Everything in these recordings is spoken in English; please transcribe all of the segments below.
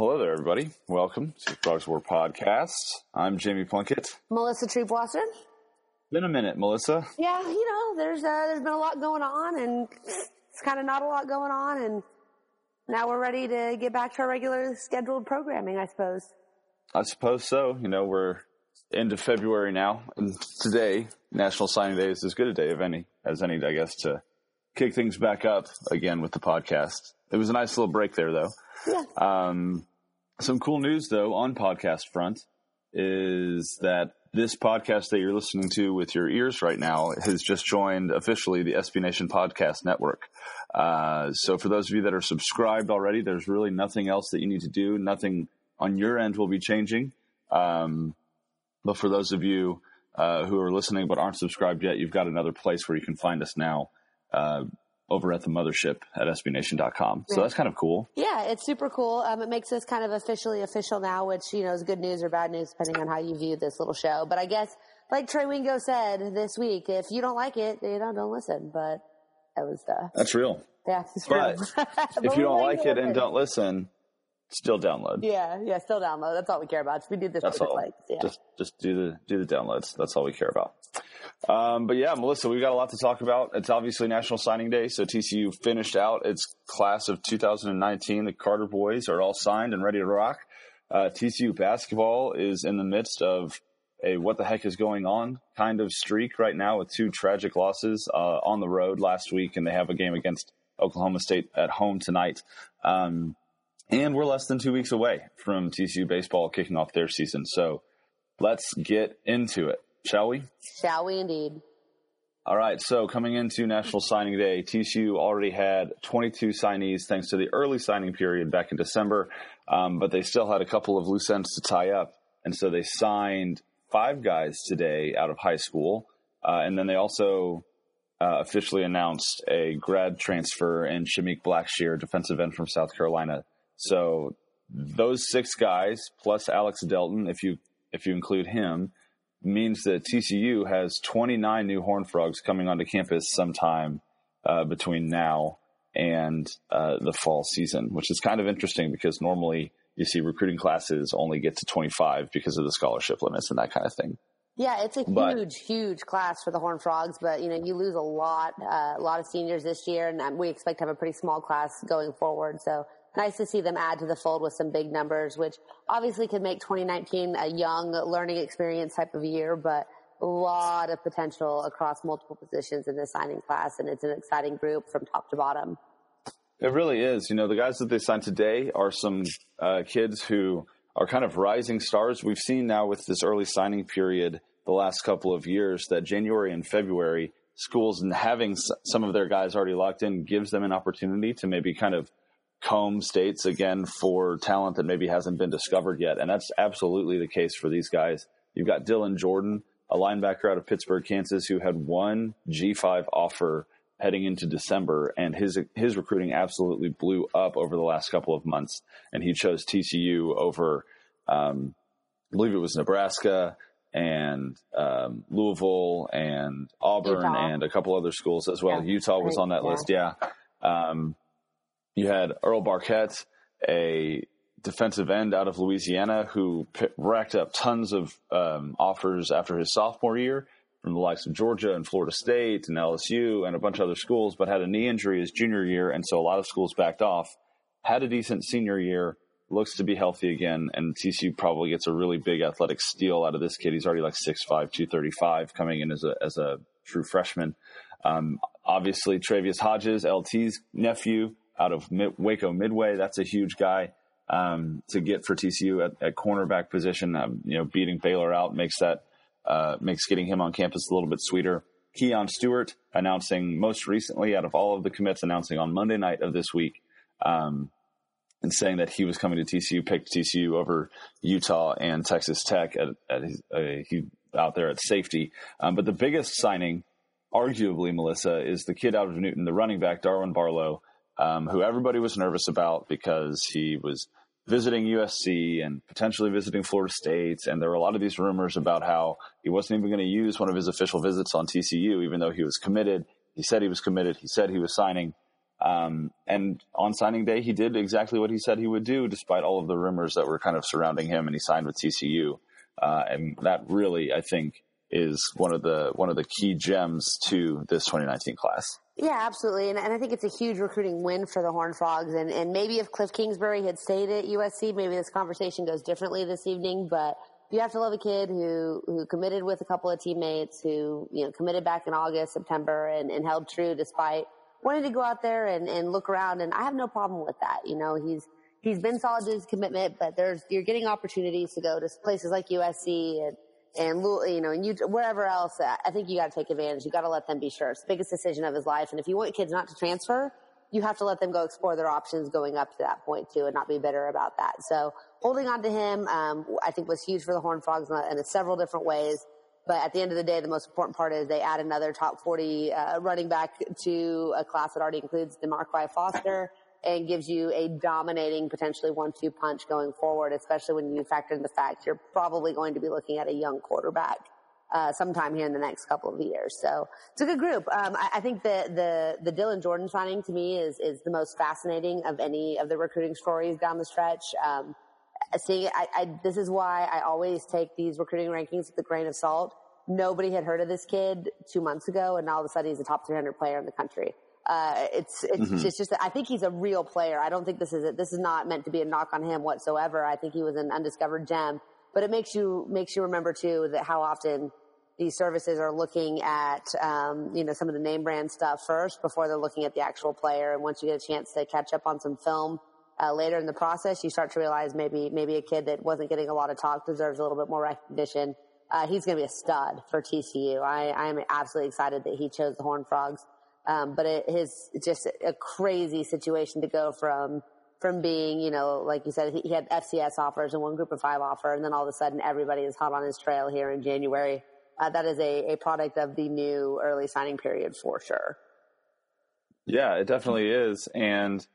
Well, hello there, everybody. Welcome to the Dogs War Podcast. I'm Jamie Plunkett. Melissa Tripp Watson. Been a minute, Melissa. Yeah, you know, there's been a lot going on, and it's kind of not a lot going on, and now we're ready to get back to our regular scheduled programming, I suppose. I suppose so. You know, we're end of February now, and today, National Signing Day, is as good a day of any as any, I guess, to kick things back up again with the podcast. It was a nice little break there, though. Yeah. Some cool news, though, on podcast front is that this podcast that you're listening to with your ears right now has just joined officially the SB Nation Podcast Network. So for those of you that are subscribed already, there's really nothing else that you need to do. Nothing on your end will be changing. But for those of you who are listening but aren't subscribed yet, you've got another place where you can find us now. Over at the mothership at sbnation.com. So that's kind of cool. Yeah, it's super cool. It makes us kind of officially official now, which, you know, is good news or bad news, depending on how you view this little show. But I guess, like Trey Wingo said this week, if you don't like it, you know, don't listen. But that was that's real. Yeah, it's but real. But if you don't like it and don't listen, still download. Yeah, still download. That's all we care about. We do this for likes. Yeah. Just do the downloads. That's all we care about. But yeah, Melissa, we've got a lot to talk about. It's obviously National Signing Day, so TCU finished out its class of 2019. The Carter boys are all signed and ready to rock. TCU basketball is in the midst of a what the heck is going on kind of streak right now with two tragic losses on the road last week, and they have a game against Oklahoma State at home tonight. And we're less than 2 weeks away from TCU baseball kicking off their season. So let's get into it. Shall we? Shall we indeed. All right, so coming into National Signing Day, TCU already had 22 signees thanks to the early signing period back in December, but they still had a couple of loose ends to tie up, and so they signed 5 guys today out of high school, and then they also officially announced a grad transfer in Shameik Blackshear, defensive end from South Carolina. So those 6 guys, plus Alex Delton, if you include him, means that TCU has 29 new Horned Frogs coming onto campus sometime between now and the fall season, which is kind of interesting because normally you see recruiting classes only get to 25 because of the scholarship limits and that kind of thing. Yeah, it's a huge class for the Horned Frogs, but, you know, you lose a lot of seniors this year, and we expect to have a pretty small class going forward, so nice to see them add to the fold with some big numbers, which obviously could make 2019 a young learning experience type of year, but a lot of potential across multiple positions in this signing class, and it's an exciting group from top to bottom. It really is. You know, the guys that they signed today are some kids who are kind of rising stars. We've seen now with this early signing period the last couple of years that January and February schools and having some of their guys already locked in gives them an opportunity to maybe kind of comb states again for talent that maybe hasn't been discovered yet. And that's absolutely the case for these guys. You've got Dylan Jordan, a linebacker out of Pittsburgh, Kansas, who had one G5 offer heading into December, and his recruiting absolutely blew up over the last couple of months. And he chose TCU over, I believe it was Nebraska and Louisville and Auburn and a couple other schools as well. Yeah. Utah was on that list. Yeah. You had Earl Barquette, a defensive end out of Louisiana, who racked up tons of offers after his sophomore year from the likes of Georgia and Florida State and LSU and a bunch of other schools, but had a knee injury his junior year, and so a lot of schools backed off. Had a decent senior year, looks to be healthy again, and TCU probably gets a really big athletic steal out of this kid. He's already like 6'5", 235, coming in as a true freshman. Obviously, Travis Hodges, LT's nephew, out of Waco Midway. That's a huge guy to get for TCU at cornerback position. You know, beating Baylor out makes getting him on campus a little bit sweeter. Keon Stewart announcing most recently out of all of the commits, announcing on Monday night of this week and saying that he was coming to TCU, picked TCU over Utah and Texas Tech he out there at safety. But the biggest signing, arguably, Melissa, is the kid out of Newton, the running back, Darwin Barlow, who everybody was nervous about because he was visiting USC and potentially visiting Florida State. And there were a lot of these rumors about how he wasn't even going to use one of his official visits on TCU, even though he was committed. He said he was committed. He said he was signing. And on signing day, he did exactly what he said he would do, despite all of the rumors that were kind of surrounding him, and he signed with TCU. And that really, I think, is one of the key gems to this 2019 class. Yeah, absolutely. And I think it's a huge recruiting win for the Horned Frogs. And maybe if Cliff Kingsbury had stayed at USC, maybe this conversation goes differently this evening. But you have to love a kid who committed with a couple of teammates, who, you know, committed back in August, September, and held true despite wanting to go out there and look around. And I have no problem with that. You know, he's been solid to his commitment, but you're getting opportunities to go to places like USC and you know, and you, wherever else. I think you got to take advantage. You got to let them be sure. It's the biggest decision of his life. And if you want kids not to transfer, you have to let them go explore their options going up to that point too, and not be bitter about that. So holding on to him, I think was huge for the Horned Frogs in several different ways. But at the end of the day, the most important part is they add another top 40 running back to a class that already includes DeMarqui Foster, and gives you a dominating, potentially 1-2 punch going forward, especially when you factor in the fact you're probably going to be looking at a young quarterback sometime here in the next couple of years. So it's a good group. I think the Dylan Jordan signing to me is the most fascinating of any of the recruiting stories down the stretch. This is why I always take these recruiting rankings with a grain of salt. Nobody had heard of this kid 2 months ago, and all of a sudden he's a top 300 player in the country. It's just I think he's a real player. I don't think this is not meant to be a knock on him whatsoever. I think he was an undiscovered gem, but it makes you remember too that how often these services are looking at, you know, some of the name brand stuff first before they're looking at the actual player. And once you get a chance to catch up on some film, later in the process, you start to realize maybe a kid that wasn't getting a lot of talk deserves a little bit more recognition. He's going to be a stud for TCU. I am absolutely excited that he chose the Horned Frogs. But it is just a crazy situation to go from being, you know, like you said, he had FCS offers and one Group of Five offer, and then all of a sudden everybody is hot on his trail here in January. That is a product of the new early signing period for sure. Yeah, it definitely is. And,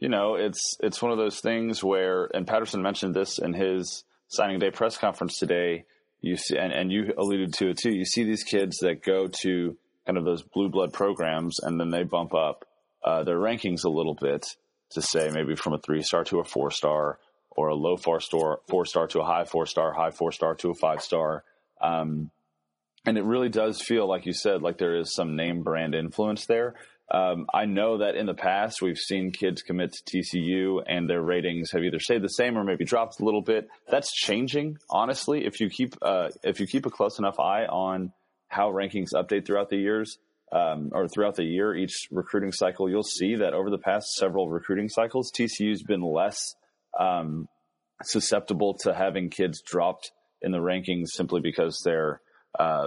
you know, it's one of those things where, and Patterson mentioned this in his signing day press conference today, you see, and you alluded to it too, you see these kids that go to kind of those blue blood programs, and then they bump up their rankings a little bit to say maybe from a 3-star to a 4-star, or a low 4-star to a high 4-star, high 4-star to a 5-star. And it really does feel, like you said, like there is some name brand influence there. I know that in the past we've seen kids commit to TCU and their ratings have either stayed the same or maybe dropped a little bit. That's changing, honestly. If you keep a close enough eye on how rankings update throughout the years, or throughout the year, each recruiting cycle, you'll see that over the past several recruiting cycles, TCU's been less susceptible to having kids dropped in the rankings simply because they're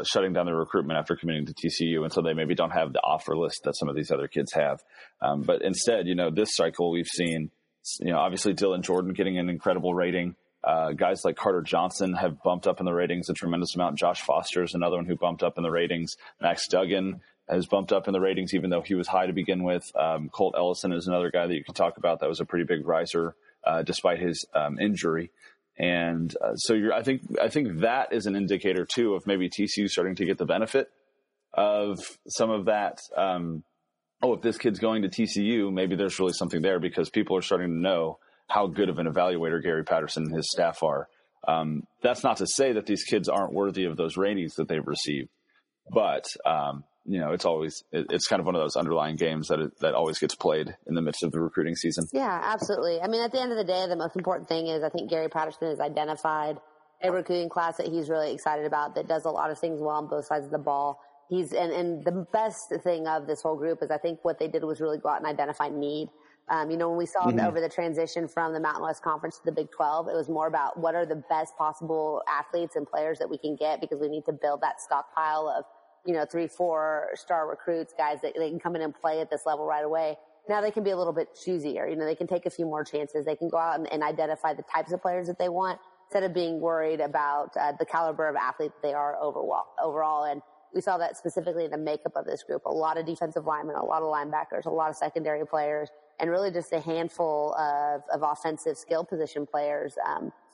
shutting down their recruitment after committing to TCU. And so they maybe don't have the offer list that some of these other kids have. But instead, you know, this cycle we've seen, you know, obviously Dylan Jordan getting an incredible rating. Guys like Carter Johnson have bumped up in the ratings a tremendous amount. Josh Foster is another one who bumped up in the ratings. Max Duggan has bumped up in the ratings, even though he was high to begin with. Colt Ellison is another guy that you can talk about that was a pretty big riser, despite his injury. And so I think that is an indicator too of maybe TCU starting to get the benefit of some of that. If this kid's going to TCU, maybe there's really something there, because people are starting to know how good of an evaluator Gary Patterson and his staff are. That's not to say that these kids aren't worthy of those ratings that they've received, but you know, it's kind of one of those underlying games that always gets played in the midst of the recruiting season. Yeah, absolutely. I mean, at the end of the day, the most important thing is I think Gary Patterson has identified a recruiting class that he's really excited about, that does a lot of things well on both sides of the ball. And the best thing of this whole group is I think what they did was really go out and identify need. You know, when we saw over the transition from the Mountain West Conference to the Big 12, it was more about what are the best possible athletes and players that we can get, because we need to build that stockpile of, you know, 3-4-star recruits, guys that they can come in and play at this level right away. Now they can be a little bit choosier. You know, they can take a few more chances. They can go out and identify the types of players that they want, instead of being worried about the caliber of athlete that they are overall. And we saw that specifically in the makeup of this group. A lot of defensive linemen, a lot of linebackers, a lot of secondary players, and really just a handful of offensive skill position players,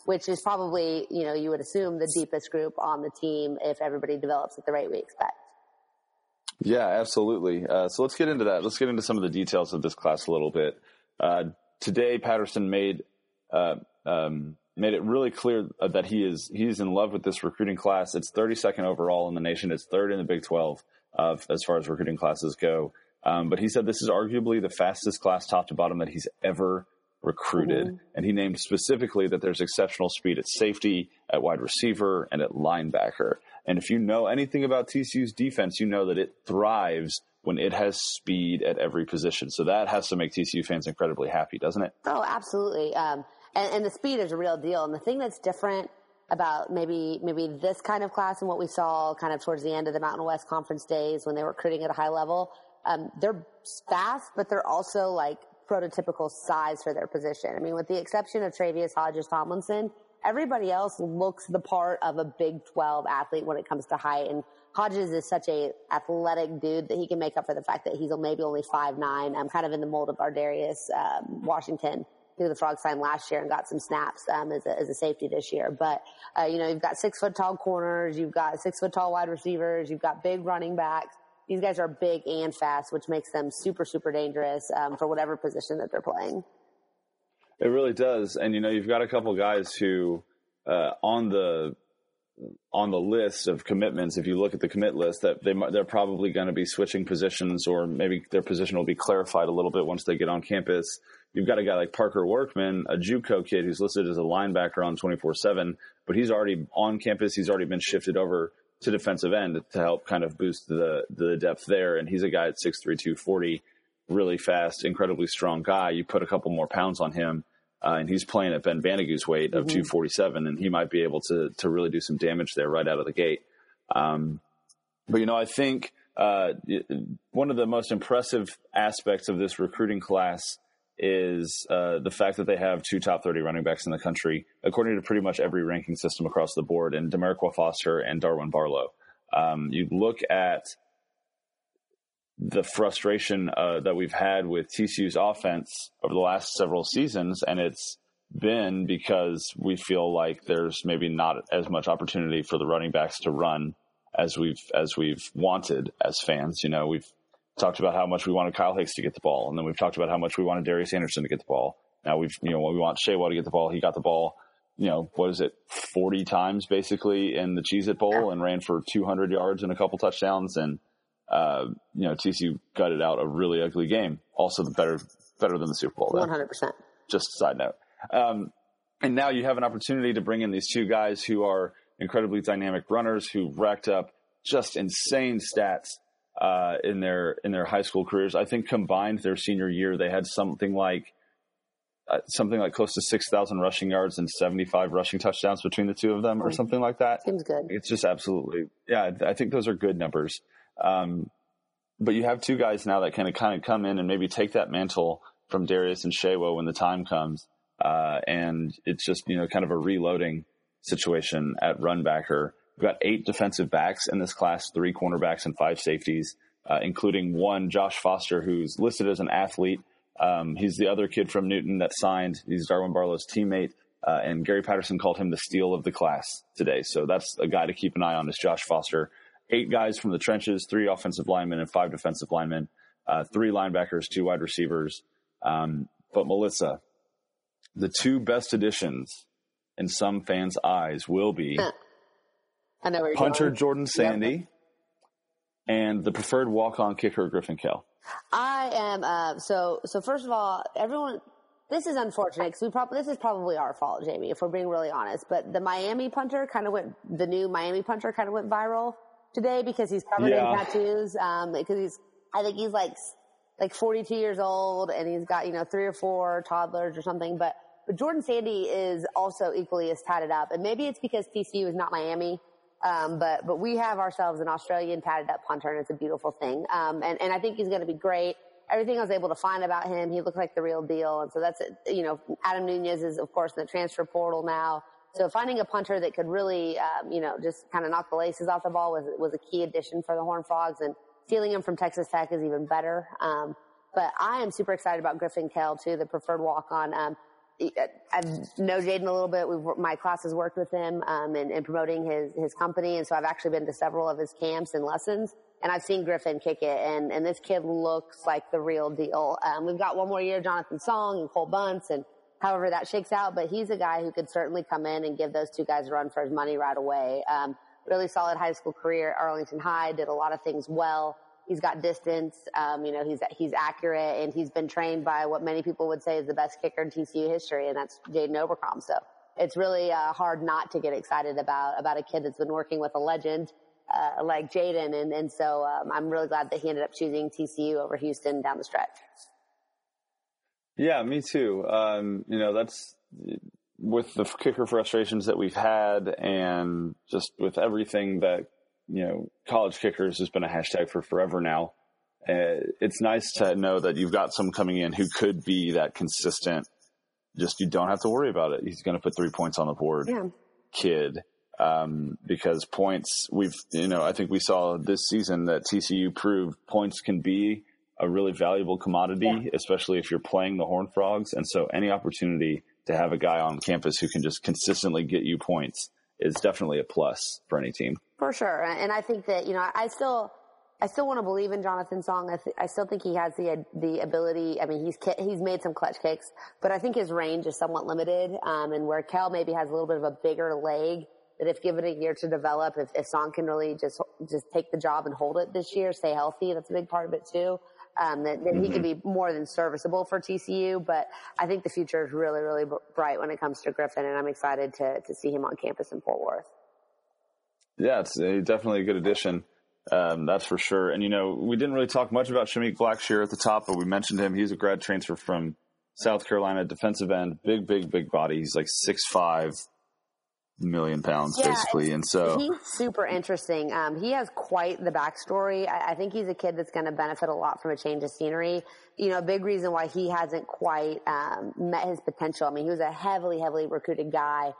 which is probably, you know, you would assume the deepest group on the team if everybody develops at the rate we expect. Yeah, absolutely. So let's get into that. Let's get into some of the details of this class a little bit. Today, Patterson made it really clear that he's in love with this recruiting class. It's 32nd overall in the nation. It's third in the Big 12 as far as recruiting classes go. But he said this is arguably the fastest class top to bottom that he's ever recruited. Mm-hmm. And he named specifically that there's exceptional speed at safety, at wide receiver, and at linebacker. And if you know anything about TCU's defense, you know that it thrives when it has speed at every position. So that has to make TCU fans incredibly happy, doesn't it? Oh, absolutely. And the speed is a real deal. And the thing that's different about maybe this kind of class and what we saw kind of towards the end of the Mountain West Conference days when they were recruiting at a high level, they're fast, but they're also like prototypical size for their position. I mean, with the exception of Travis Hodges Tomlinson, everybody else looks the part of a Big 12 athlete when it comes to height. And Hodges is such a athletic dude that he can make up for the fact that he's maybe only 5'9". I'm kind of in the mold of Ardarius Washington, who the Frogs signed last year and got some snaps as a safety this year. But you've got 6 foot tall corners, you've got 6 foot tall wide receivers, you've got big running backs. These guys are big and fast, which makes them super, super dangerous for whatever position that they're playing. It really does. And, you've got a couple guys who on the list of commitments, if you look at the commit list, that they're probably going to be switching positions, or maybe their position will be clarified a little bit once they get on campus. You've got a guy like Parker Workman, a JUCO kid who's listed as a linebacker on 24/7, but he's already on campus. He's already been shifted over to defensive end to help kind of boost the depth there. And he's a guy at 6'3", 240, really fast, incredibly strong guy. You put a couple more pounds on him, and he's playing at Ben Banigou's weight of 247, and he might be able to really do some damage there right out of the gate. But I think one of the most impressive aspects of this recruiting class is the fact that they have two top 30 running backs in the country, according to pretty much every ranking system across the board, and Demaryiqua Foster and Darwin Barlow. You look at the frustration that we've had with TCU's offense over the last several seasons, and it's been because we feel like there's maybe not as much opportunity for the running backs to run as we've wanted as fans. We've talked about how much we wanted Kyle Hicks to get the ball, and then we've talked about how much we wanted Darius Anderson to get the ball. Now we want Shaywell to get the ball. He got the ball, 40 times basically in the Cheez-It Bowl and ran for 200 yards and a couple touchdowns, and TCU gutted out a really ugly game. Also, better than the Super Bowl. 100%. Just a side note. And now you have an opportunity to bring in these two guys who are incredibly dynamic runners who racked up just insane stats in their high school careers. I think combined their senior year, they had something like close to 6,000 rushing yards and 75 rushing touchdowns between the two of them, or something like that. Seems good. It's just absolutely, yeah. I think those are good numbers. But you have two guys now that kind of come in and maybe take that mantle from Darius and Shaywell when the time comes. And it's just, kind of a reloading situation at run backer. We've got 8 defensive backs in this class, 3 cornerbacks and 5 safeties, including one, Josh Foster, who's listed as an athlete. He's the other kid from Newton that signed. He's Darwin Barlow's teammate. And Gary Patterson called him the steal of the class today. So that's a guy to keep an eye on, is Josh Foster. 8 guys from the trenches, 3 offensive linemen and 5 defensive linemen, 3 linebackers, 2 wide receivers. But Melissa, the 2 best additions in some fans' eyes will be punter Jordan Sandy and the preferred walk-on kicker Griffin Kell. I am so first of all, everyone, this is unfortunate because this is probably our fault, Jamie, if we're being really honest. But the new Miami punter kind of went viral today because he's covered in tattoos, because he's like 42 years old and he's got, 3 or 4 toddlers or something. But Jordan Sandy is also equally as tatted up. And maybe it's because TCU is not Miami. But we have ourselves an Australian tatted up punter, and it's a beautiful thing. And I think he's going to be great. Everything I was able to find about him, he looked like the real deal. And so that's, Adam Nunez is of course in the transfer portal now. So finding a punter that could really, just kind of knock the laces off the ball was a key addition for the Horned Frogs, and stealing him from Texas Tech is even better. But I am super excited about Griffin Kell too, the preferred walk-on. I know Jaden a little bit. My class has worked with him, in promoting his company. And so I've actually been to several of his camps and lessons. And I've seen Griffin kick it, and this kid looks like the real deal. We've got one more year, Jonathan Song and Cole Bunce, and however that shakes out, but he's a guy who could certainly come in and give those two guys a run for his money right away. Really solid high school career at Arlington High, did a lot of things well. He's got distance, he's accurate, and he's been trained by what many people would say is the best kicker in TCU history, and that's Jaden Overcom. So it's really hard not to get excited about a kid that's been working with a legend like Jaden. And so I'm really glad that he ended up choosing TCU over Houston down the stretch. Yeah, me too. That's with the kicker frustrations that we've had and just with everything that, college kickers has been a hashtag for forever now. It's nice to know that you've got some coming in who could be that consistent. Just you don't have to worry about it. He's going to put 3 points on the board, yeah. Kid. Because points, I think we saw this season that TCU proved points can be a really valuable commodity, yeah. Especially if you're playing the Horned Frogs. And so any opportunity to have a guy on campus who can just consistently get you points is definitely a plus for any team. For sure. And I think that, I still want to believe in Jonathan Song. I still think he has the ability. I mean, he's made some clutch kicks, but I think his range is somewhat limited. And where Kel maybe has a little bit of a bigger leg, that if given a year to develop, if Song can really just take the job and hold it this year, stay healthy, that's a big part of it too. That mm-hmm. He could be more than serviceable for TCU, but I think the future is really, really bright when it comes to Griffin, and I'm excited to see him on campus in Fort Worth. Yeah, it's definitely a good addition. That's for sure. And, we didn't really talk much about Shameik Blackshear at the top, but we mentioned him. He's a grad transfer from South Carolina, defensive end, big body. He's like 6'5", million pounds, basically. And so he's super interesting. He has quite the backstory. I think he's a kid that's going to benefit a lot from a change of scenery. A big reason why he hasn't quite met his potential. I mean, he was a heavily recruited guy.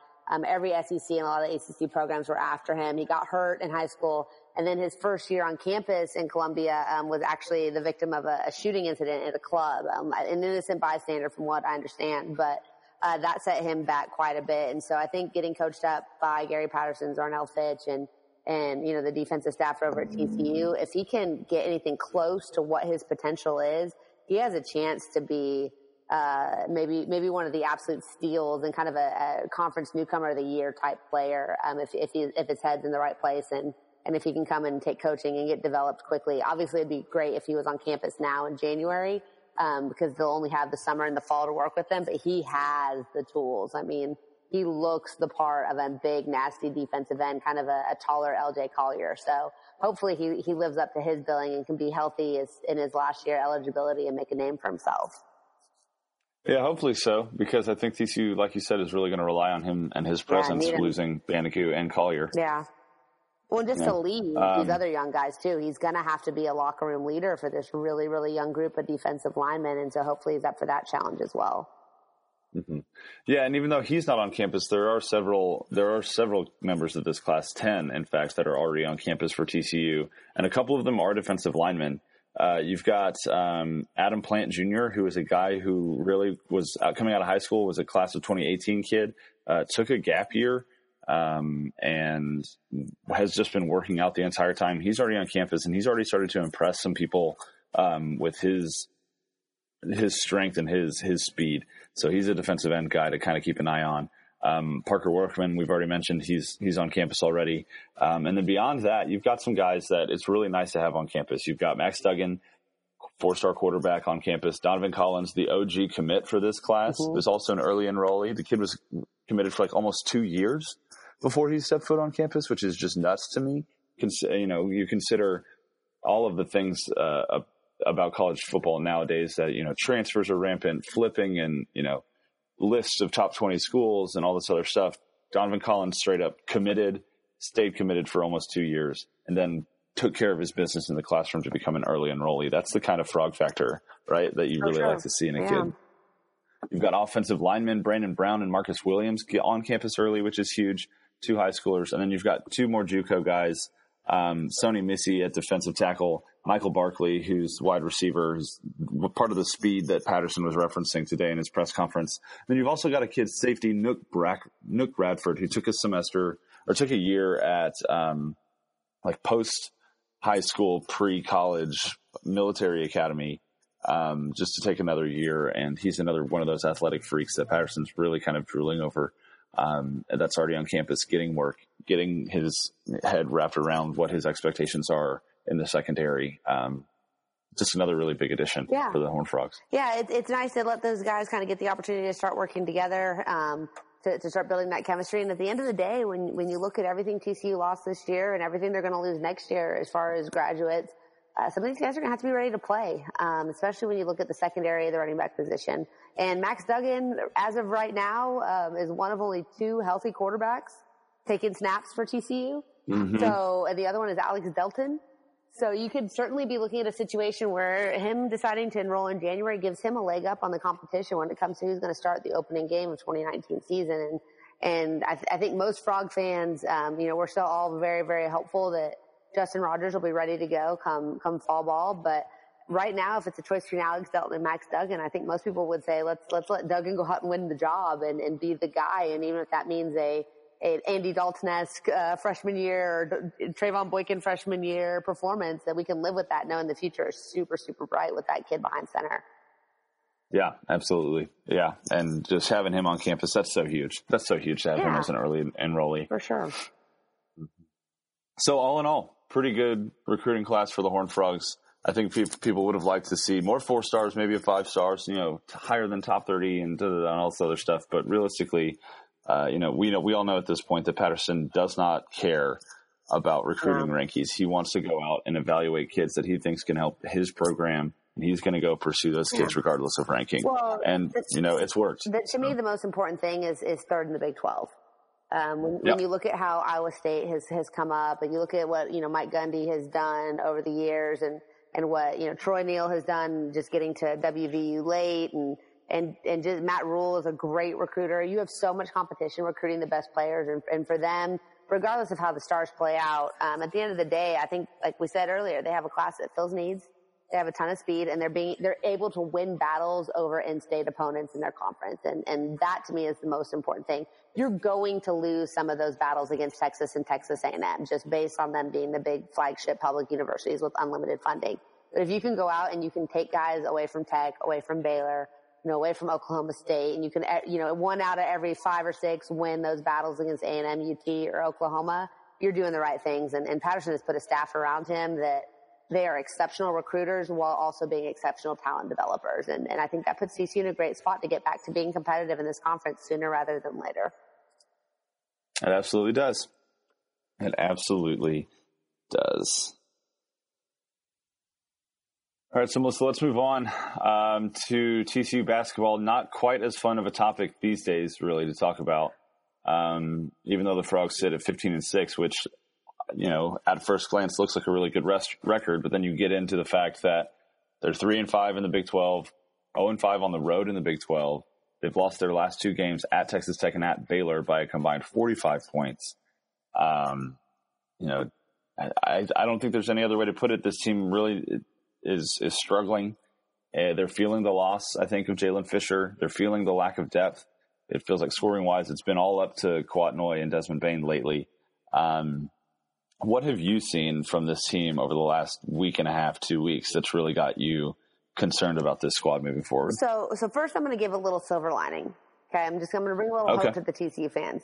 Every SEC and a lot of ACC programs were after him. He got hurt in high school. And then his first year on campus in Columbia was actually the victim of a shooting incident at a club, an innocent bystander from what I understand. But that set him back quite a bit. And so I think getting coached up by Gary Patterson, Zarnell Fitch, and the defensive staff over at TCU, if he can get anything close to what his potential is, he has a chance to be maybe one of the absolute steals and kind of a conference newcomer of the year type player if his head's in the right place and if he can come and take coaching and get developed quickly. Obviously, it'd be great if he was on campus now in January because they'll only have the summer and the fall to work with them, but he has the tools. I mean, he looks the part of a big, nasty defensive end, kind of a taller L.J. Collier. So hopefully he lives up to his billing and can be healthy in his last year eligibility and make a name for himself. Yeah, hopefully so, because I think TCU, like you said, is really going to rely on him and his presence, losing Bandicoot and Collier. Yeah. Well, just to lead these other young guys, too. He's going to have to be a locker room leader for this really, really young group of defensive linemen, and so hopefully he's up for that challenge as well. Mm-hmm. Yeah, and even though he's not on campus, there are several members of this class, 10, in fact, that are already on campus for TCU, and a couple of them are defensive linemen. You've got Adam Plant Jr., who is a guy who really was coming out of high school, was a class of 2018 kid, took a gap year, and has just been working out the entire time. He's already on campus, and he's already started to impress some people with his strength and his speed. So he's a defensive end guy to kind of keep an eye on. Parker Workman, we've already mentioned, he's on campus already. And then beyond that, you've got some guys that it's really nice to have on campus. You've got Max Duggan, 4-star quarterback on campus. Donovan Collins, the OG commit for this class, mm-hmm. was also an early enrollee. The kid was committed for like almost 2 years before he stepped foot on campus, which is just nuts to me. You consider all of the things about college football nowadays that, transfers are rampant, flipping and, lists of top 20 schools and all this other stuff. Donovan Collins straight up committed, stayed committed for almost 2 years, and then took care of his business in the classroom to become an early enrollee. That's the kind of frog factor, right, that you really like to see in a kid. You've got offensive linemen Brandon Brown and Marcus Williams get on campus early, which is huge, 2 high schoolers. And then you've got 2 more JUCO guys, Sonny Missy at defensive tackle, Michael Barkley, who's wide receiver, who's part of the speed that Patterson was referencing today in his press conference. Then you've also got a kid, safety, Nook Bradford, who took a year at post high school, pre-college, military academy, just to take another year. And he's another one of those athletic freaks that Patterson's really kind of drooling over. That's already on campus, getting work, getting his head wrapped around what his expectations are in the secondary. Just another really big addition for the Horned Frogs. Yeah, it's nice to let those guys kind of get the opportunity to start working together, to start building that chemistry. And at the end of the day, when you look at everything TCU lost this year and everything they're going to lose next year as far as graduates, some of these guys are going to have to be ready to play, especially when you look at the secondary, the running back position. And Max Duggan, as of right now, is one of only two healthy quarterbacks taking snaps for TCU. Mm-hmm. So, and the other one is Alex Delton. So you could certainly be looking at a situation where him deciding to enroll in January gives him a leg up on the competition when it comes to who's going to start the opening game of 2019 season. And I think most Frog fans, we're still all very, very hopeful that Justin Rogers will be ready to go come fall ball. But right now, if it's a choice between Alex Delton and Max Duggan, I think most people would say let's let Duggan go out and win the job and be the guy. And even if that means an Andy Dalton-esque freshman year or Trayvon Boykin freshman year performance, that we can live with that, knowing the future is super, super bright with that kid behind center. Yeah, absolutely. Yeah, and just having him on campus, that's so huge. That's so huge to have him as an early enrollee. For sure. So all in all, pretty good recruiting class for the Horned Frogs. I think people would have liked to see more 4 stars, maybe a 5 stars, higher than top 30 and all this other stuff. But realistically, we all know at this point that Patterson does not care about recruiting rankings. He wants to go out and evaluate kids that he thinks can help his program, and he's going to go pursue those kids regardless of ranking. Well, and it's worked. To me, the most important thing is third in the Big 12. When you look at how Iowa State has come up, and you look at what Mike Gundy has done over the years, and what Troy Neal has done, just getting to WVU late, and just Matt Rule is a great recruiter. You have so much competition recruiting the best players, and for them, regardless of how the stars play out, at the end of the day, I think, like we said earlier, they have a class that fills needs. They have a ton of speed, and they're able to win battles over in-state opponents in their conference. And that to me is the most important thing. You're going to lose some of those battles against Texas and Texas A&M just based on them being the big flagship public universities with unlimited funding. But if you can go out and you can take guys away from Tech, away from Baylor, away from Oklahoma State, and you can, 1 out of every 5 or 6 win those battles against A&M, UT, or Oklahoma, you're doing the right things. And Patterson has put a staff around him that they are exceptional recruiters while also being exceptional talent developers. And I think that puts TCU in a great spot to get back to being competitive in this conference sooner rather than later. It absolutely does. It absolutely does. All right, so Melissa, let's move on to TCU basketball. Not quite as fun of a topic these days, really, to talk about, even though the Frogs sit at 15-6, which, at first glance looks like a really good record, but then you get into the fact that they're 3-5 in the Big 12, 0-5 on the road in the Big 12. They've lost their last 2 games at Texas Tech and at Baylor by a combined 45 points. I don't think there's any other way to put it. This team really is struggling. They're feeling the loss, I think, of Jalen Fisher. They're feeling the lack of depth. It feels like scoring-wise, it's been all up to Kwatnoy and Desmond Bain lately. What have you seen from this team over the last week and a half, 2 weeks, that's really got you concerned about this squad moving forward? So first I'm going to give a little silver lining. Okay, I'm going to bring a little hope to the TCU fans.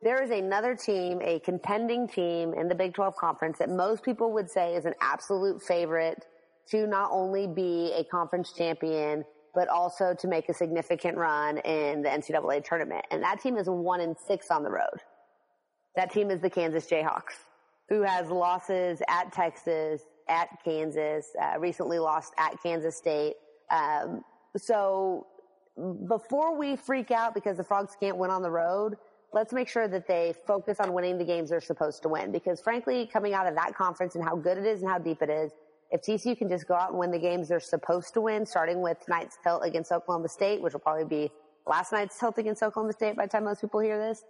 There is another team, a contending team in the Big 12 Conference that most people would say is an absolute favorite to not only be a conference champion, but also to make a significant run in the NCAA tournament. And that team is 1-6 on the road. That team is the Kansas Jayhawks, who has losses at Texas, at Kansas, recently lost at Kansas State. So before we freak out because the Frogs can't win on the road, let's make sure that they focus on winning the games they're supposed to win. Because frankly, coming out of that conference and how good it is and how deep it is, if TCU can just go out and win the games they're supposed to win, starting with tonight's tilt against Oklahoma State, which will probably be last night's tilt against Oklahoma State by the time most people hear this,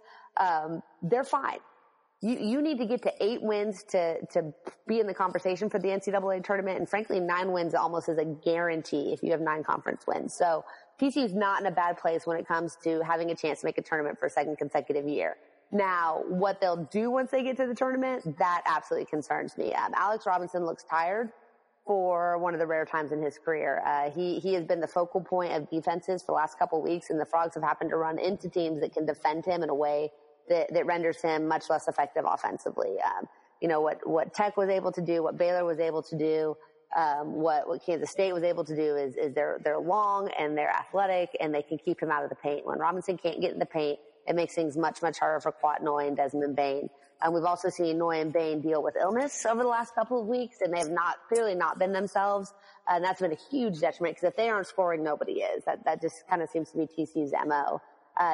they're fine. You need to get to 8 wins to be in the conversation for the NCAA tournament. And frankly, 9 wins almost is a guarantee if you have 9 conference wins. So TCU's not in a bad place when it comes to having a chance to make a tournament for a second consecutive year. Now, what they'll do once they get to the tournament, that absolutely concerns me. Alex Robinson looks tired for one of the rare times in his career. He has been the focal point of defenses for the last couple of weeks, and the Frogs have happened to run into teams that can defend him in a way that renders him much less effective offensively. You know, what Tech was able to do, what Baylor was able to do, what Kansas State was able to do is they're long and they're athletic and they can keep him out of the paint. When Robinson can't get in the paint, it makes things much, much harder for Kwat Noy and Desmond Bain. We've also seen Noy and Bain deal with illness over the last couple of weeks, and they have clearly not been themselves. And that's been a huge detriment, because if they aren't scoring, nobody is. That just kind of seems to be TCU's MO.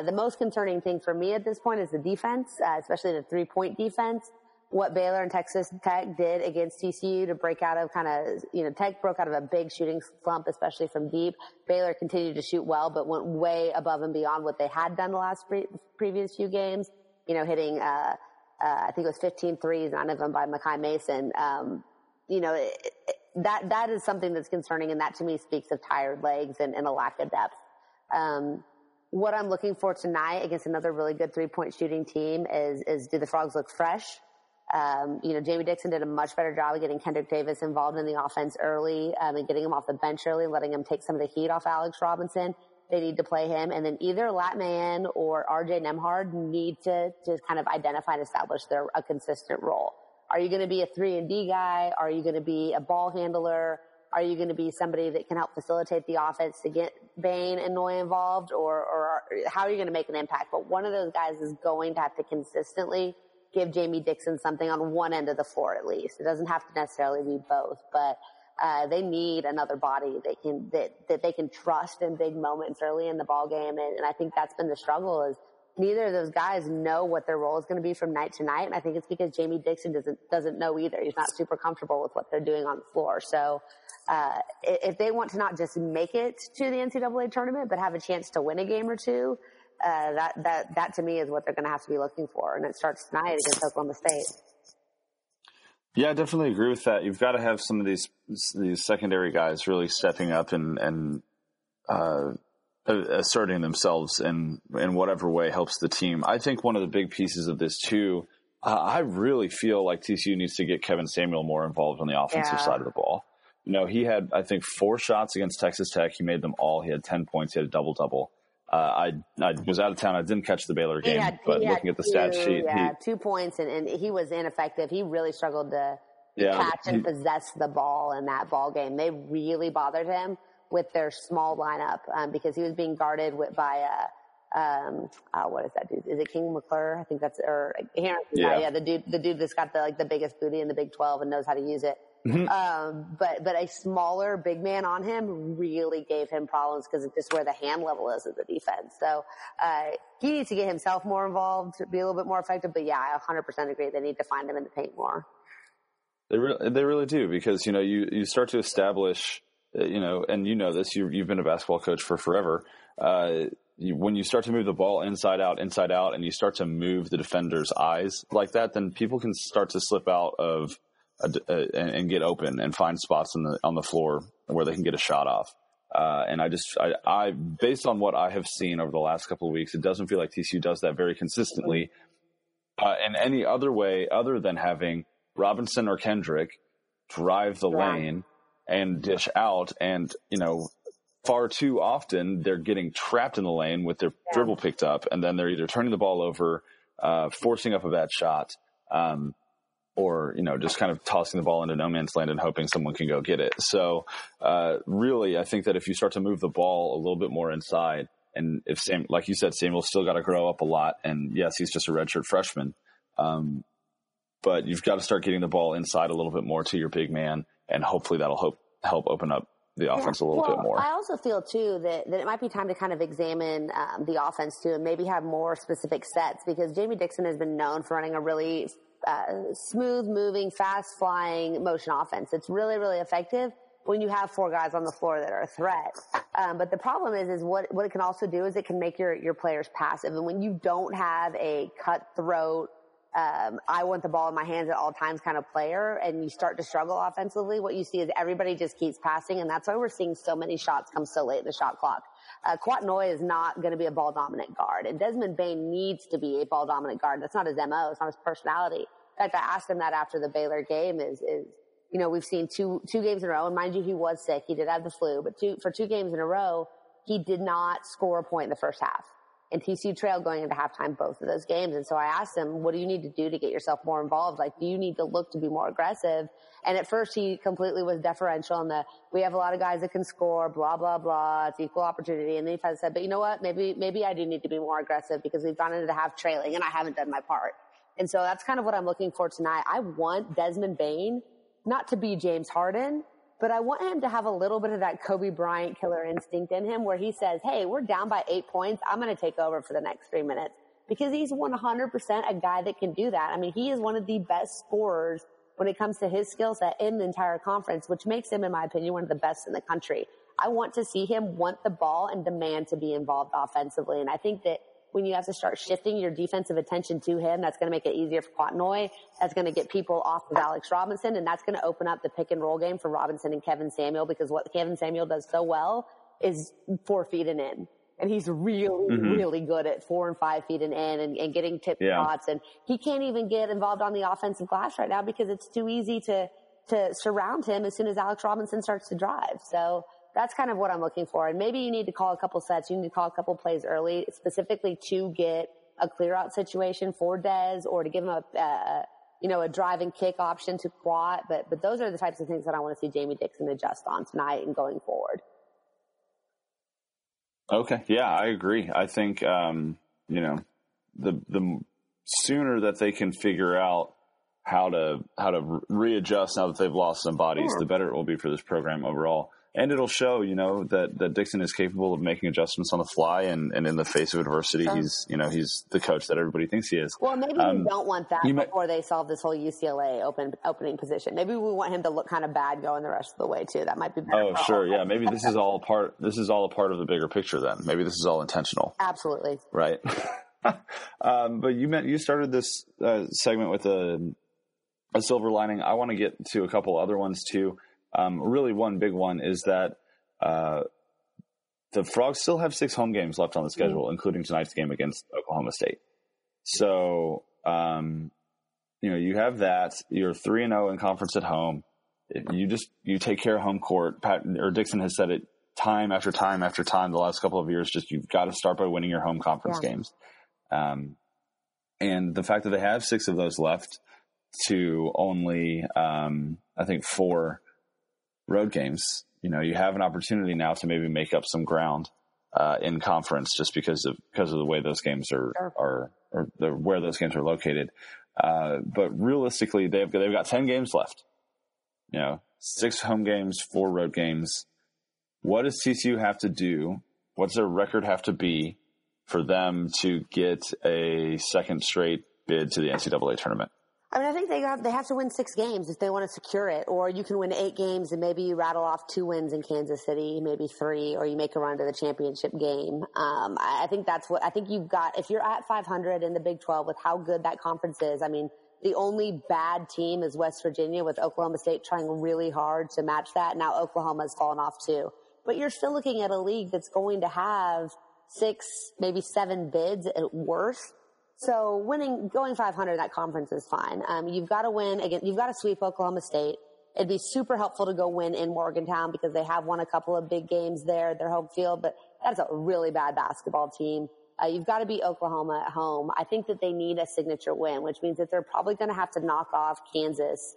The most concerning thing for me at this point is the defense, especially the three-point defense. What Baylor and Texas Tech did against TCU to break out of Tech broke out of a big shooting slump, especially from deep. Baylor continued to shoot well, but went way above and beyond what they had done the last previous few games. You know, hitting, I think it was 15 threes, 9 of them by Makai Mason. That is something that's concerning, and that to me speaks of tired legs and a lack of depth. What I'm looking for tonight against another really good three-point shooting team is do the Frogs look fresh? Jamie Dixon did a much better job of getting Kendrick Davis involved in the offense early, and getting him off the bench early, letting him take some of the heat off Alex Robinson. They need to play him. And then either Latman or RJ Nembhard need to kind of identify and establish a consistent role. Are you going to be a 3-and-D guy? Are you going to be a ball handler? Are you going to be somebody that can help facilitate the offense to get Bain and Noy involved, or how are you going to make an impact? But one of those guys is going to have to consistently give Jamie Dixon something on one end of the floor at least. It doesn't have to necessarily be both, but they need another body that they can trust in big moments early in the ball game, and I think that's been the struggle is neither of those guys know what their role is going to be from night to night, and I think it's because Jamie Dixon doesn't know either. He's not super comfortable with what they're doing on the floor. So if they want to not just make it to the NCAA tournament, but have a chance to win a game or two, that to me is what they're going to have to be looking for, and it starts tonight against Oklahoma State. Yeah, I definitely agree with that. You've got to have some of these secondary guys really stepping up and asserting themselves in whatever way helps the team. I think one of the big pieces of this too, I really feel like TCU needs to get Kevin Samuel more involved on the offensive side of the ball. You know, he had, I think, 4 shots against Texas Tech. He made them all. He had 10 points. He had a double-double. I was out of town. I didn't catch the Baylor game, but looking at the stat sheet. Yeah, he, 2 points, and he was ineffective. He really struggled to catch and possess the ball in that ball game. They really bothered him with their small lineup because he was being guarded by what is that dude? Is it King McClure? I think that's the dude that's got the biggest booty in the Big 12 and knows how to use it. Mm-hmm. But a smaller big man on him really gave him problems because of just where the hand level is of the defense. So, he needs to get himself more involved, be a little bit more effective. But yeah, I 100% agree. They need to find him in the paint more. They really do, because, you know, you start to establish, you know, and you know this, you've been a basketball coach for forever. When you start to move the ball inside out, and you start to move the defender's eyes like that, then people can start to slip out of, and get open and find spots on the floor where they can get a shot off. And I based on what I have seen over the last couple of weeks, it doesn't feel like TCU does that very consistently in any other way other than having Robinson or Kendrick drive the lane and dish out. And, you know, far too often they're getting trapped in the lane with their dribble picked up, and then they're either turning the ball over, forcing up a bad shot, or, you know, just kind of tossing the ball into no man's land and hoping someone can go get it. So, really, I think that if you start to move the ball a little bit more inside, and if like you said, Samuel's still got to grow up a lot, and yes, he's just a redshirt freshman. But you've got to start getting the ball inside a little bit more to your big man, and hopefully that'll help open up the offense a little bit more. I also feel too that it might be time to kind of examine the offense too, and maybe have more specific sets, because Jamie Dixon has been known for running a really smooth moving, fast flying motion offense. It's really, really effective when you have 4 guys on the floor that are a threat. But the problem is what it can also do is it can make your players passive. And when you don't have a cutthroat, I want the ball in my hands at all times kind of player, and you start to struggle offensively, what you see is everybody just keeps passing, and that's why we're seeing so many shots come so late in the shot clock. Kwatnoy is not going to be a ball-dominant guard, and Desmond Bain needs to be a ball-dominant guard. That's not his MO. It's not his personality. In fact, I asked him that after the Baylor game is you know, we've seen two games in a row, and mind you, he was sick. He did have the flu, but for two games in a row, he did not score a point in the first half. And TCU trailed going into halftime both of those games. And so I asked him, what do you need to do to get yourself more involved? Like, do you need to look to be more aggressive? And at first he completely was deferential in the, we have a lot of guys that can score, blah, blah, blah. It's equal opportunity. And then he said, but you know what? Maybe I do need to be more aggressive because we've gone into the half trailing and I haven't done my part. And so that's kind of what I'm looking for tonight. I want Desmond Bain not to be James Harden, but I want him to have a little bit of that Kobe Bryant killer instinct in him where he says, hey, we're down by 8 points. I'm going to take over for the next 3 minutes, because he's 100% a guy that can do that. I mean, he is one of the best scorers when it comes to his skill set in the entire conference, which makes him, in my opinion, one of the best in the country. I want to see him want the ball and demand to be involved offensively. And I think that when you have to start shifting your defensive attention to him, that's going to make it easier for Kwatnoy. That's going to get people off of Alex Robinson, and that's going to open up the pick and roll game for Robinson and Kevin Samuel, because what Kevin Samuel does so well is 4 feet and in. And he's really, really good at 4 and 5 feet and in and getting tip shots. And he can't even get involved on the offensive glass right now because it's too easy to surround him as soon as Alex Robinson starts to drive. So that's kind of what I'm looking for. And maybe you need to call a couple sets. You need to call a couple plays early, specifically to get a clear out situation for Dez, or to give him a drive and kick option to Quat. But those are the types of things that I want to see Jamie Dixon adjust on tonight and going forward. Okay. Yeah, I agree. I think, the sooner that they can figure out how to readjust now that they've lost some bodies, the better it will be for this program overall. And it'll show, that Dixon is capable of making adjustments on the fly, and in the face of adversity, he's the coach that everybody thinks he is. Well, maybe we don't want that before they solve this whole UCLA opening position. Maybe we want him to look kind of bad going the rest of the way too. That might be better. Oh, sure, yeah. Maybe this is all a part of the bigger picture then. Maybe this is all intentional. Absolutely. Right. But you started this segment with a silver lining. I want to get to a couple other ones too. Really one big one is that the Frogs still have 6 home games left on the schedule, including tonight's game against Oklahoma State. So, you have that. You're 3-0 in conference at home. You take care of home court. Dixon has said it time after time the last couple of years, just you've got to start by winning your home conference games. And the fact that they have 6 of those left to only, 4 road games, you have an opportunity now to maybe make up some ground in conference, just because of the way those games are where those games are located. But realistically, they've got 10 games left. 6 home games, 4 road games. What does TCU have to do? What's their record have to be for them to get a second straight bid to the NCAA tournament? I mean, I think they have to win 6 games if they want to secure it, or you can win 8 games and maybe you rattle off 2 wins in Kansas City, maybe 3, or you make a run to the championship game. I think that's what, I think you've got, if you're at 500 in the Big 12 with how good that conference is, I mean, the only bad team is West Virginia, with Oklahoma State trying really hard to match that. Now Oklahoma's fallen off too, but you're still looking at a league that's going to have 6, maybe 7 bids at worst. So going 500 in that conference is fine. You've got to win again. You've got to sweep Oklahoma State. It'd be super helpful to go win in Morgantown because they have won a couple of big games there at their home field, but that's a really bad basketball team. You've got to beat Oklahoma at home. I think that they need a signature win, which means that they're probably going to have to knock off Kansas,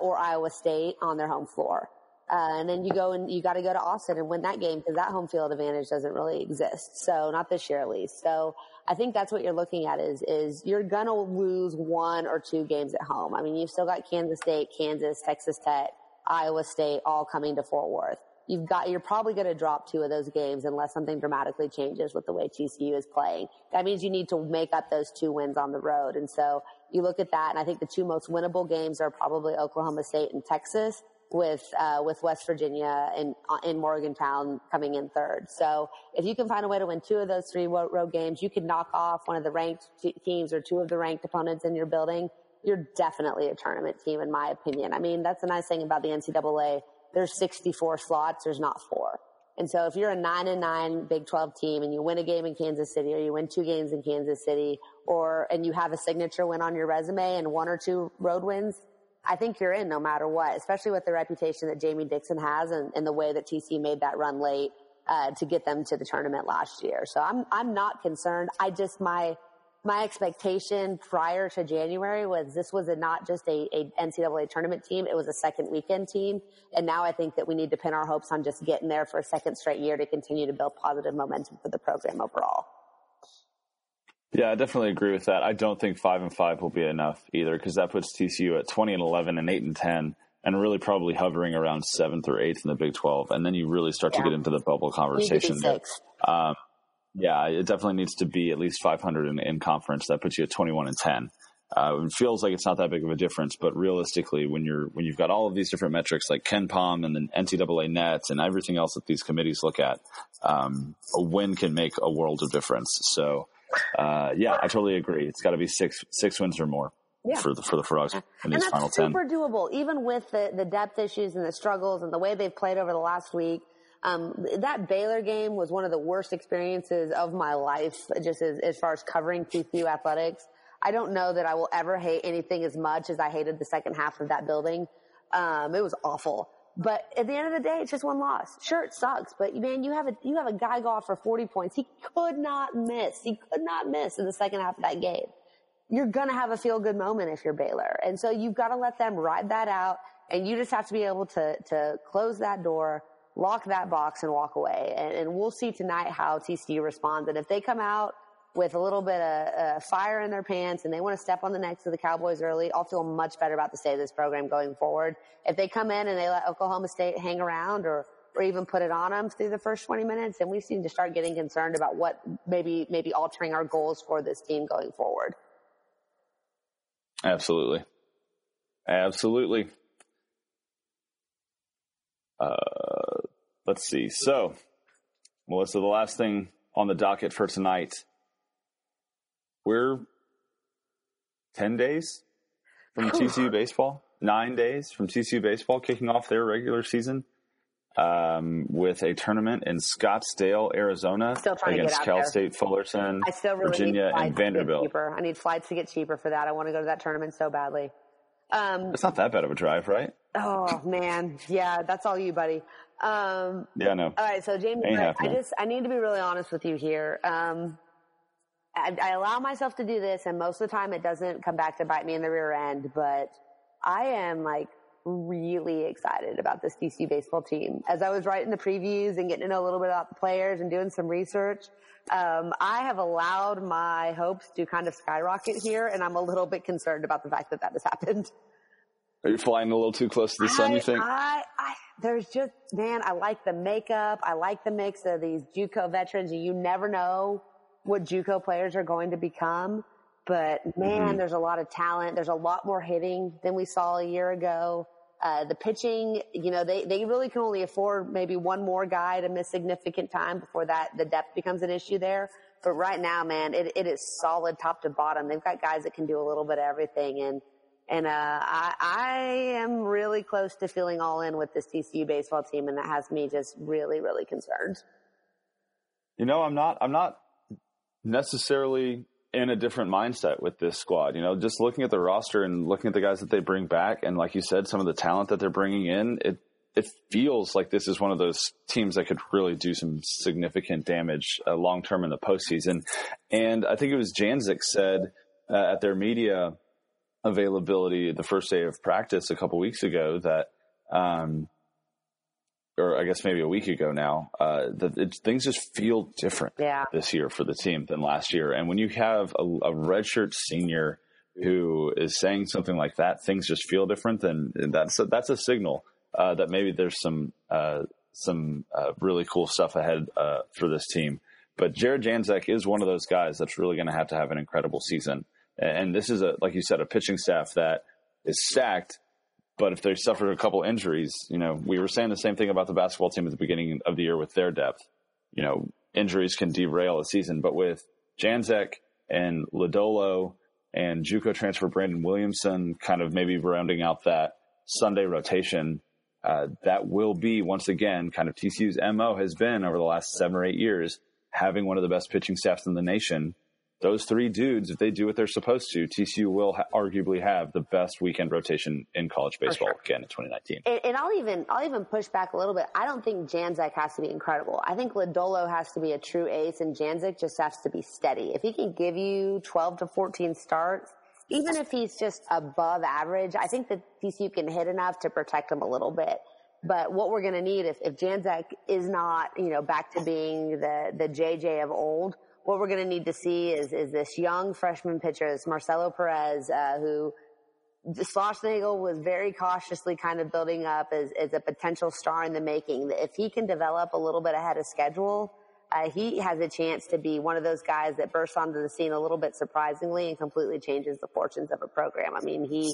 or Iowa State on their home floor. And then you got to go to Austin and win that game, because that home field advantage doesn't really exist. So not this year, at least. So I think that's what you're looking at is you're going to lose 1 or 2 games at home. I mean, you've still got Kansas State, Kansas, Texas Tech, Iowa State, all coming to Fort Worth. You're probably going to drop 2 of those games unless something dramatically changes with the way TCU is playing. That means you need to make up those 2 wins on the road. And so you look at that, and I think the 2 most winnable games are probably Oklahoma State and Texas. with West Virginia and Morgantown coming in third. So if you can find a way to win two of those three road games, you can knock off one of the ranked teams or two of the ranked opponents in your building. You're definitely a tournament team, in my opinion. I mean, that's the nice thing about the NCAA. There's 64 slots. There's not four. And so if you're a 9-9 Big 12 team and you win a game in Kansas City or you win two games in Kansas City and you have a signature win on your resume and one or two road wins, I think you're in no matter what, especially with the reputation that Jamie Dixon has and the way that TCU made that run late, to get them to the tournament last year. So I'm not concerned. My expectation prior to January was this was not just a NCAA tournament team. It was a second weekend team. And now I think that we need to pin our hopes on just getting there for a second straight year to continue to build positive momentum for the program overall. Yeah, I definitely agree with that. I don't think 5-5 will be enough either, because that puts TCU at 20-11 and 8-10 and really probably hovering around 7th or 8th in the Big 12. And then you really start to get into the bubble conversation. Yeah, it definitely needs to be at least 500 in conference. That puts you at 21-10. It feels like it's not that big of a difference, but realistically, when you've got all of these different metrics like KenPom and the NCAA nets and everything else that these committees look at, a win can make a world of difference. So, yeah, I totally agree. It's got to be six wins or more for the Frogs in these final 10. And that's super doable, even with the depth issues and the struggles and the way they've played over the last week. That Baylor game was one of the worst experiences of my life, just as far as covering TCU athletics. I don't know that I will ever hate anything as much as I hated the second half of that building. It was awful. But at the end of the day, it's just one loss. Sure, it sucks, but man, you have a guy go off for 40 points. He could not miss. He could not miss in the second half of that game. You're going to have a feel-good moment if you're Baylor. And so you've got to let them ride that out, and you just have to be able to close that door, lock that box, and walk away. And we'll see tonight how TCU responds. And if they come out with a little bit of fire in their pants and they want to step on the necks of the Cowboys early, I'll feel much better about the state of this program going forward. If they come in and they let Oklahoma State hang around or even put it on them through the first 20 minutes, then we seem to start getting concerned about what maybe altering our goals for this team going forward. Absolutely. Absolutely. Let's see. So, Melissa, the last thing on the docket for tonight, we're 10 days from TCU baseball, 9 days from TCU baseball, kicking off their regular season with a tournament in Scottsdale, Arizona, against Cal State, Fullerton, Virginia, and Vanderbilt. I need flights to get cheaper for that. I want to go to that tournament so badly. It's not that bad of a drive, right? Oh, man. Yeah, that's all you, buddy. Yeah, I know. All right, so Jamie, I need to be really honest with you here. I allow myself to do this, and most of the time it doesn't come back to bite me in the rear end, but I am, really excited about this TCU baseball team. As I was writing the previews and getting to know a little bit about the players and doing some research, I have allowed my hopes to kind of skyrocket here, and I'm a little bit concerned about the fact that has happened. Are you flying a little too close to the sun, you think? There's just, man, I like the makeup. I like the mix of these JUCO veterans. You never know what JUCO players are going to become. But, man, There's a lot of talent. There's a lot more hitting than we saw a year ago. The pitching, they really can only afford maybe one more guy to miss significant time before that the depth becomes an issue there. But right now, man, it is solid top to bottom. They've got guys that can do a little bit of everything. And I am really close to feeling all in with this TCU baseball team, and that has me just really, really concerned. I'm not necessarily in a different mindset with this squad. Just looking at the roster and looking at the guys that they bring back, and like you said, some of the talent that they're bringing in, it feels like this is one of those teams that could really do some significant damage long-term in the postseason. And I think it was Janzik said at their media availability the first day of practice a couple weeks ago that or I guess maybe a week ago now that things just feel different this year for the team than last year. And when you have a redshirt senior who is saying something like that, things just feel different. Then that's a signal that maybe there's some really cool stuff ahead for this team. But Jared Janzik is one of those guys that's really going to have an incredible season. And this is, like you said, a pitching staff that is stacked, But if they suffered a couple injuries, you know, we were saying the same thing about the basketball team at the beginning of the year with their depth. You know, injuries can derail a season. But with Janczek and Lodolo and JUCO transfer Brandon Williamson kind of maybe rounding out that Sunday rotation, that will be, once again, kind of TCU's MO has been over the last 7 or 8 years, having one of the best pitching staffs in the nation. Those three dudes, if they do what they're supposed to, TCU will arguably have the best weekend rotation in college baseball again in 2019. And I'll even push back a little bit. I don't think Janczek has to be incredible. I think Lodolo has to be a true ace, and Janczek just has to be steady. If he can give you 12 to 14 starts, even if he's just above average, I think that TCU can hit enough to protect him a little bit. But what we're going to need, if Janczek is not, you know, back to being the JJ of old, what we're going to need to see is this young freshman pitcher, this Marcelo Perez, who Schlossnagel was very cautiously kind of building up as a potential star in the making. If he can develop a little bit ahead of schedule, he has a chance to be one of those guys that bursts onto the scene a little bit surprisingly and completely changes the fortunes of a program. I mean, he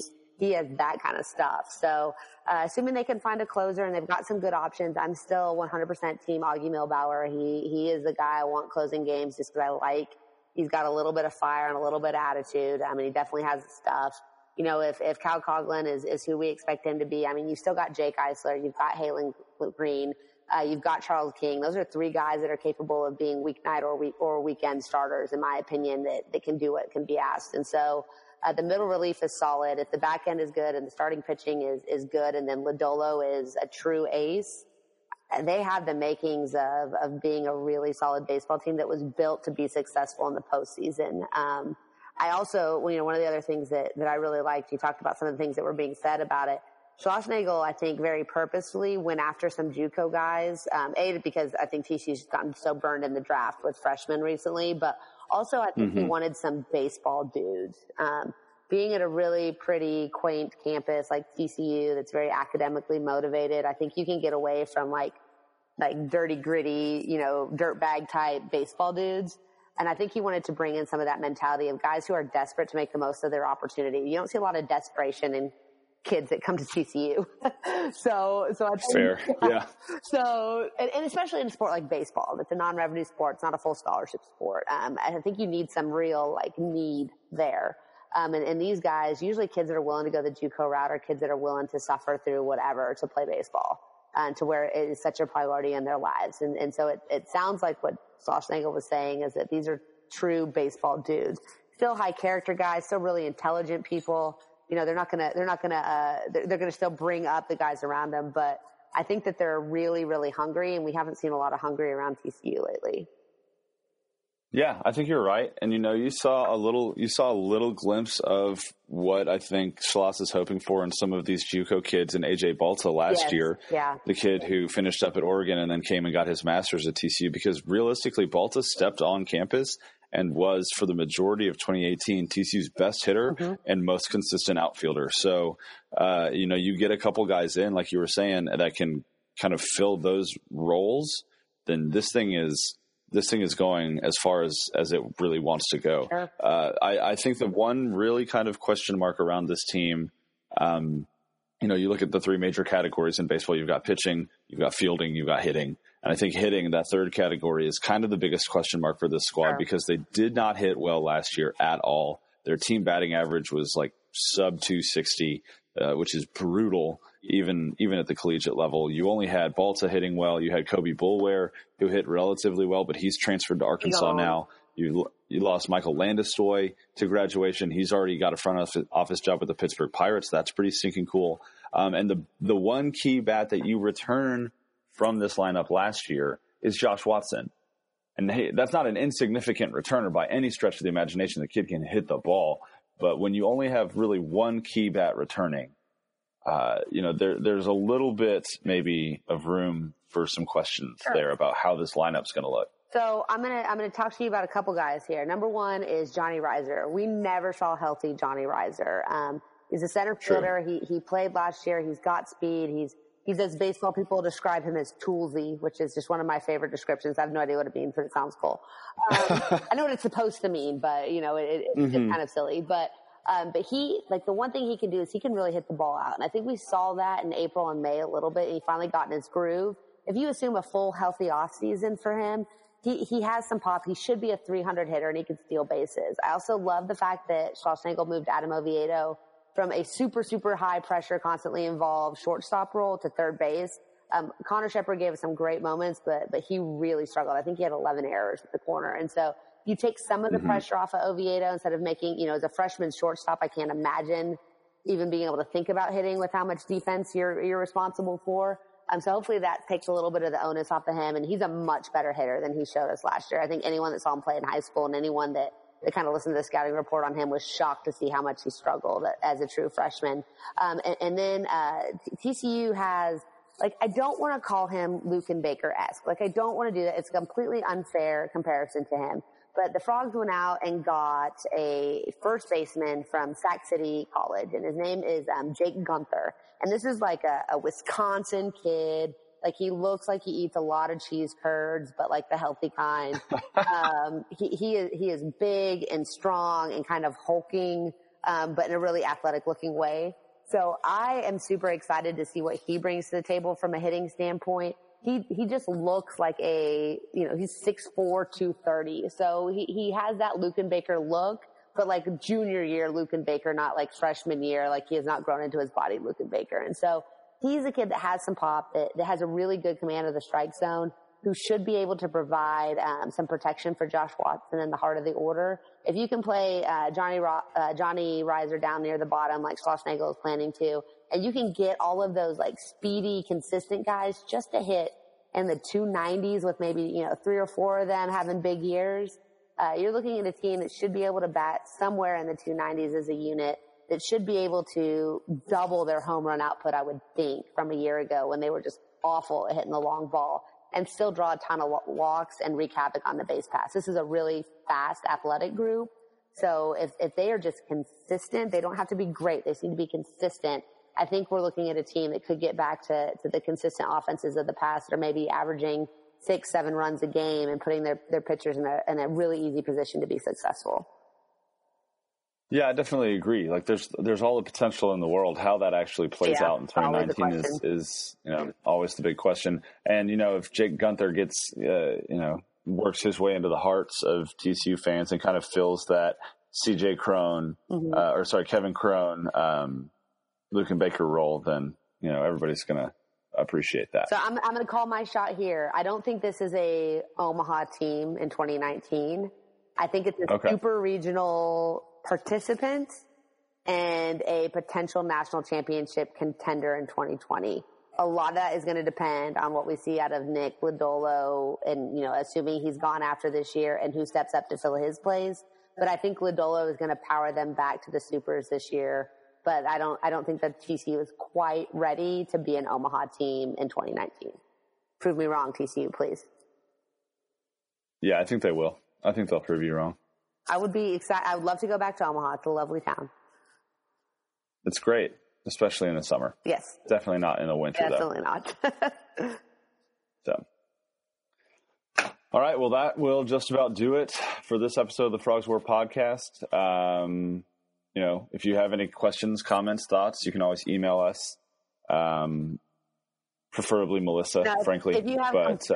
has that kind of stuff. So assuming they can find a closer and they've got some good options, I'm still 100% team Augie Milbauer. He is the guy I want closing games just because I like. He's got a little bit of fire and a little bit of attitude. I mean, he definitely has the stuff. You know, if Cal Coughlin is who we expect him to be, I mean, you've still got Jake Eisler. You've got Halen Green. You've got Charles King. Those are three guys that are capable of being weeknight or weekend starters, in my opinion, that can do what can be asked. And so the middle relief is solid. If the back end is good and the starting pitching is good, and then Lodolo is a true ace, they have the makings of being a really solid baseball team that was built to be successful in the postseason. I also, you know, one of the other things that I really liked, you talked about some of the things that were being said about it. Schlossnagel, I think, very purposefully went after some JUCO guys. Because I think TCU's gotten so burned in the draft with freshmen recently, but also I think he wanted some baseball dudes. Being at a really pretty, quaint campus like TCU that's very academically motivated, I think you can get away from like dirty, gritty, you know, dirtbag type baseball dudes. And I think he wanted to bring in some of that mentality of guys who are desperate to make the most of their opportunity. You don't see a lot of desperation in kids that come to TCU. so I think, fair. Yeah. So, and especially in a sport like baseball, that's a non-revenue sport. It's not a full scholarship sport. And I think you need some real need there. And these guys, usually kids that are willing to go the JUCO route, are kids that are willing to suffer through whatever to play baseball, and to where it is such a priority in their lives. And so it sounds like what Schlossnagel was saying is that these are true baseball dudes, still high character guys, still really intelligent people. You know, they're going to still bring up the guys around them, but I think that they're really, really hungry, and we haven't seen a lot of hungry around TCU lately. Yeah, I think you're right. And, you know, you saw a little glimpse of what I think Schloss is hoping for in some of these JUCO kids and AJ Balta last year. Yeah. The kid who finished up at Oregon and then came and got his master's at TCU, because realistically Balta stepped on campus and was, for the majority of 2018, TCU's best hitter and most consistent outfielder. So, you know, you get a couple guys in, like you were saying, that can kind of fill those roles, then this thing is going as far as it really wants to go. Sure. I think the one really kind of question mark around this team, you know, you look at the three major categories in baseball. You've got pitching, you've got fielding, you've got hitting. And I think hitting, that third category, is kind of the biggest question mark for this squad, because they did not hit well last year at all. Their team batting average was like sub 260, which is brutal, even at the collegiate level. You only had Balta hitting well. You had Kobe Boulware, who hit relatively well, but he's transferred to Arkansas now. You lost Michael Landestoy to graduation. He's already got a front office job with the Pittsburgh Pirates. That's pretty stinking cool. And the one key bat that you return from this lineup last year is Josh Watson. And hey, that's not an insignificant returner by any stretch of the imagination. The kid can hit the ball, but when you only have really one key bat returning, you know, there's a little bit maybe of room for some questions there about how this lineup's going to look. So I'm going to talk to you about a couple guys here. Number one is Johnny Riser. We never saw healthy Johnny Riser. He's a center fielder. True. He played last year. He's got speed. He's as baseball people describe him as toolsy, which is just one of my favorite descriptions. I have no idea what it means, but it sounds cool. I know what it's supposed to mean, but, you know, it's kind of silly. But But he, like, the one thing he can do is he can really hit the ball out. And I think we saw that in April and May a little bit. And he finally got in his groove. If you assume a full healthy off season for him, he has some pop. He should be a 300 hitter and he can steal bases. I also love the fact that Schlossnagel moved Adam Oviedo from a super, super high pressure, constantly involved shortstop role to third base. Connor Shepherd gave us some great moments, but he really struggled. I think he had 11 errors at the corner. And so you take some of the pressure off of Oviedo instead of making, you know, as a freshman shortstop, I can't imagine even being able to think about hitting with how much defense you're responsible for. So hopefully that takes a little bit of the onus off of him. And he's a much better hitter than he showed us last year. I think anyone that saw him play in high school and anyone that kind of listened to the scouting report on him was shocked to see how much he struggled as a true freshman. And then TCU has, like, I don't want to call him Luke and Baker-esque. Like, I don't want to do that. It's a completely unfair comparison to him. But the Frogs went out and got a first baseman from Sac City College, and his name is Jake Gunther. And this is like a Wisconsin kid. Like, he looks like he eats a lot of cheese curds, but like the healthy kind. He is big and strong and kind of hulking, but in a really athletic looking way. So I am super excited to see what he brings to the table from a hitting standpoint. He just looks like he's 6'4", 230. So he has that Lukenbaker look, but like junior year Lukenbaker, not like freshman year. Like, he has not grown into his body Lukenbaker. And so he's a kid that has some pop, that has a really good command of the strike zone, who should be able to provide some protection for Josh Watson in the heart of the order. If you can play Johnny Riser down near the bottom, like Schlossnagel is planning to, and you can get all of those like speedy, consistent guys just to hit in the 290s with maybe, you know, 3 or 4 of them having big years. You're looking at a team that should be able to bat somewhere in the 290s as a unit, that should be able to double their home run output, I would think, from a year ago when they were just awful at hitting the long ball, and still draw a ton of walks and wreak havoc on the base pass. This is a really fast, athletic group. So if they are just consistent, they don't have to be great. They seem to be consistent. I think we're looking at a team that could get back to the consistent offenses of the past, or maybe averaging 6-7 runs a game and putting their pitchers in a really easy position to be successful. Yeah, I definitely agree. Like, there's all the potential in the world. How that actually plays out in 2019 is, you know, always the big question. And, you know, if Jake Gunther gets, works his way into the hearts of TCU fans and kind of fills that CJ Crone, Kevin Crone, Lukenbaker role, then, you know, everybody's going to appreciate that. So I'm going to call my shot here. I don't think this is a Omaha team in 2019. I think it's a super regional participant and a potential national championship contender in 2020. A lot of that is going to depend on what we see out of Nick Lodolo, and, you know, assuming he's gone after this year, and who steps up to fill his place. But I think Lodolo is going to power them back to the supers this year. But I don't think that TCU is quite ready to be an Omaha team in 2019. Prove me wrong, TCU, please. Yeah, I think they will. I think they'll prove you wrong. I would be excited. I would love to go back to Omaha. It's a lovely town. It's great, especially in the summer. Yes. Definitely not in the winter, Definitely not. So. All right. Well, that will just about do it for this episode of the Frogs War podcast. You know, if you have any questions, comments, thoughts, you can always email us. Preferably Melissa, frankly. If you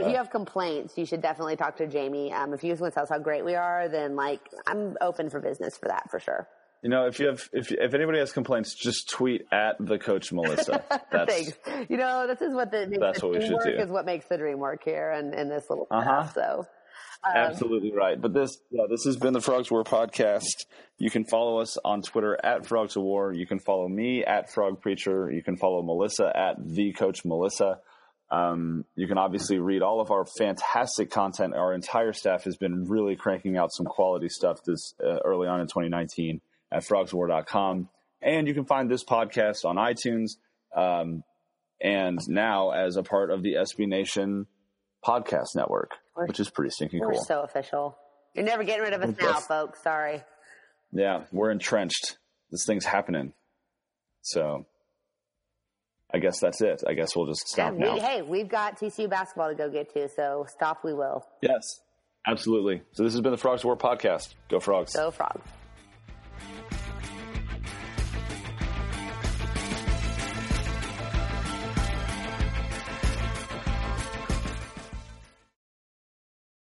have complaints, you should definitely talk to Jamie. If you just want to tell us how great we are, then, like, I'm open for business for that, for sure. You know, if anybody has complaints, just tweet at the coach Melissa. Thanks. You know, this is what what makes the dream work here, and in this little class, so. Absolutely right. But this has been the Frogs War podcast. You can follow us on Twitter at Frogs of War. You can follow me at Frog Preacher. You can follow Melissa at The Coach Melissa. You can obviously read all of our fantastic content. Our entire staff has been really cranking out some quality stuff this early on in 2019 at frogswar.com. And you can find this podcast on iTunes. And now as a part of the SB Nation Podcast Network, which is pretty stinking cool. We're so official. You're never getting rid of us now, folks. Sorry. Yeah, we're entrenched. This thing's happening. So I guess that's it. I guess we'll just stop now. Hey, we've got TCU basketball to go get to, so stop we will. Yes, absolutely. So this has been the Frogs War podcast. Go Frogs. Go Frogs.